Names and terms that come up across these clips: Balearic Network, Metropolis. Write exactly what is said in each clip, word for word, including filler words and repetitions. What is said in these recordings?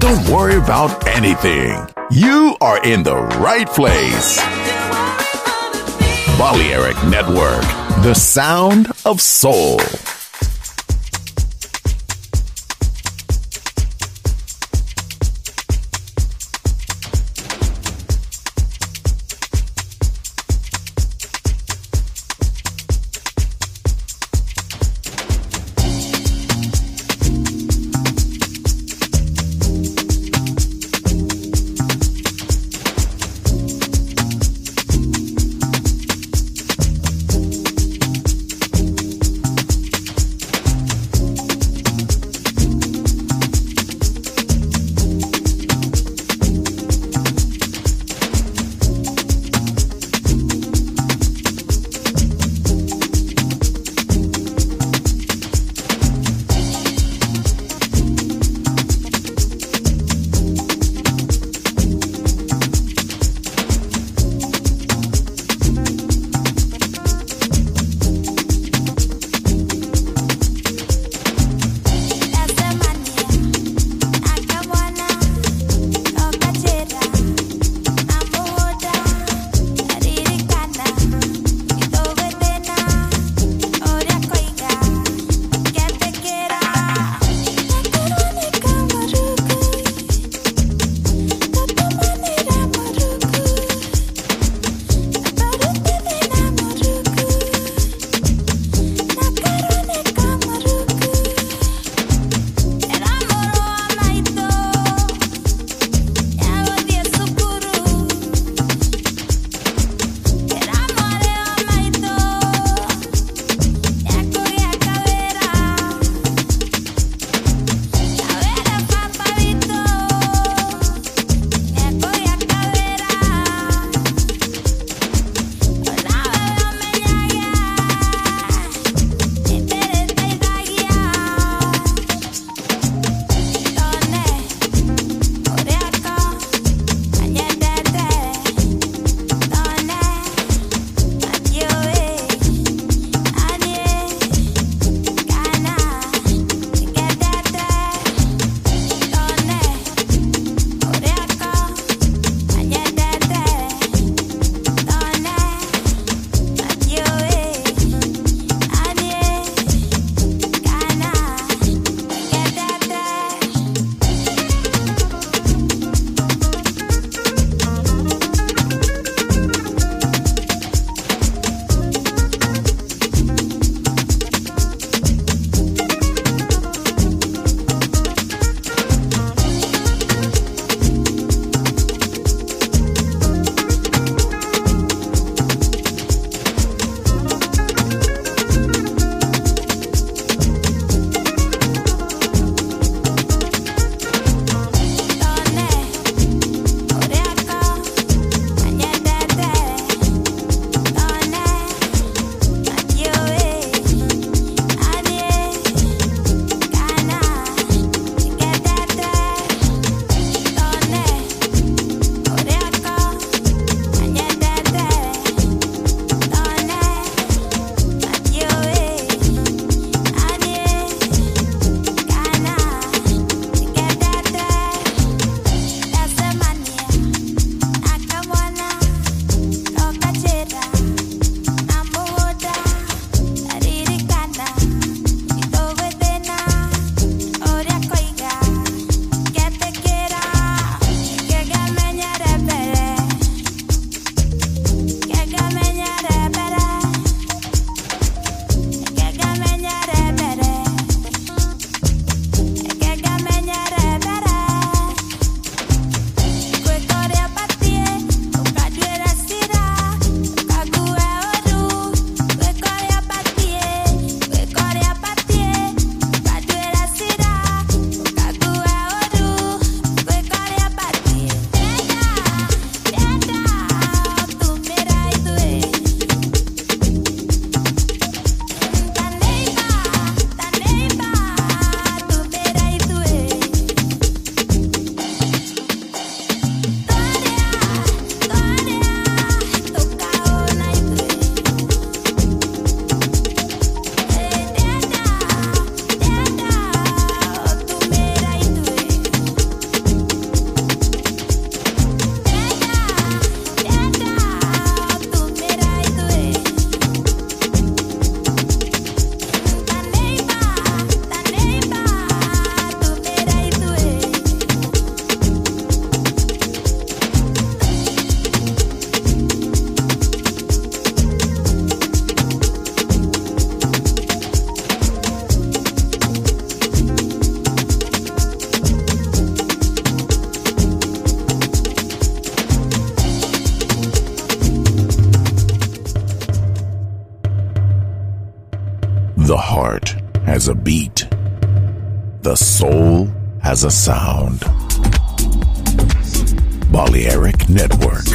Don't worry about anything. You are in the right place. Balearic Network, the sound of soul. heart has a beat. The soul has a sound. Balearic Network,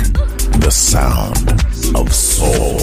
the sound of soul.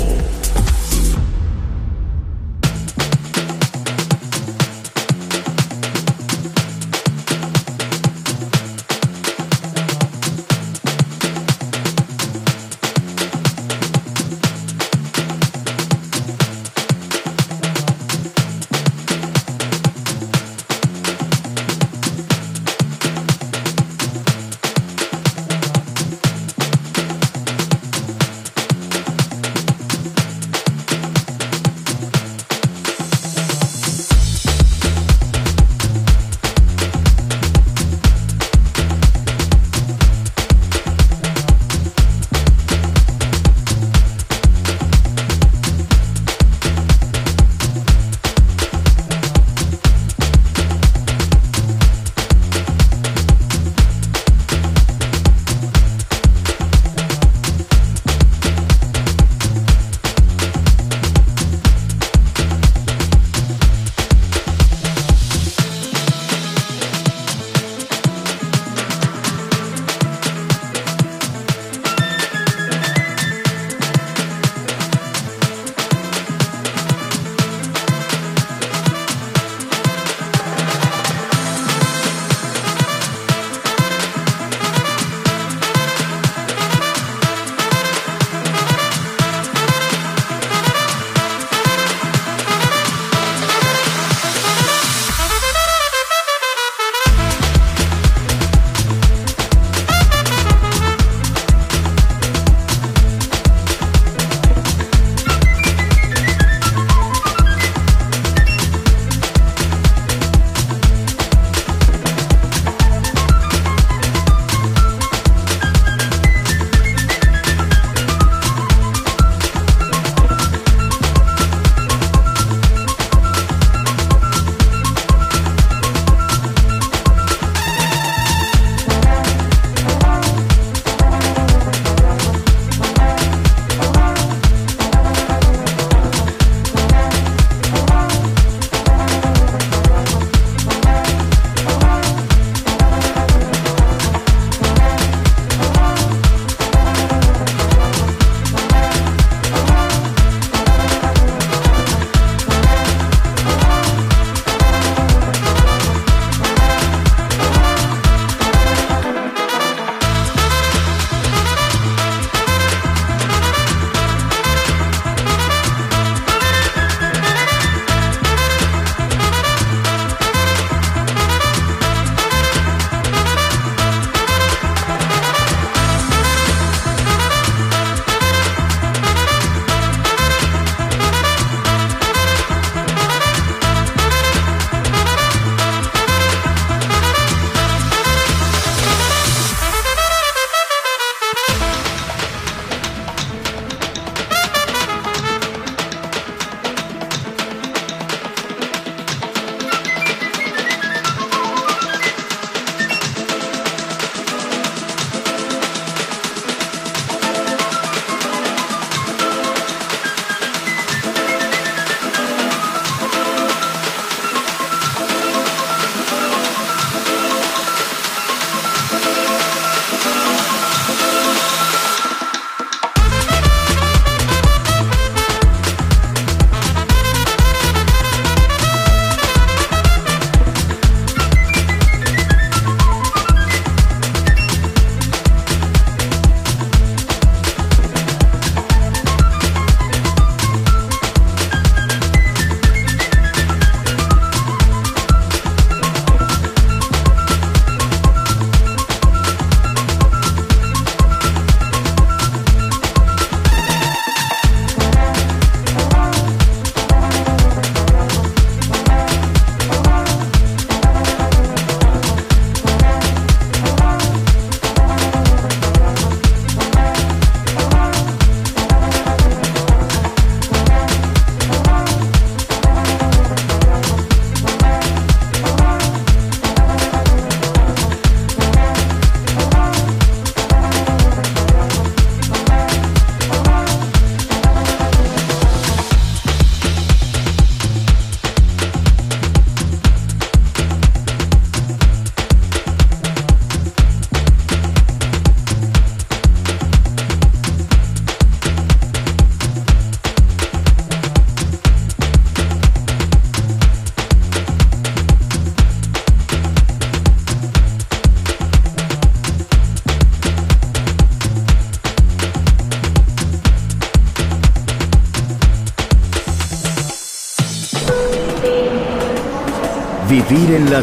Viven la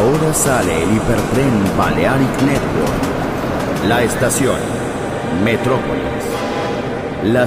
Ahora sale el hipertren Balearic Network. La estación Metrópolis. La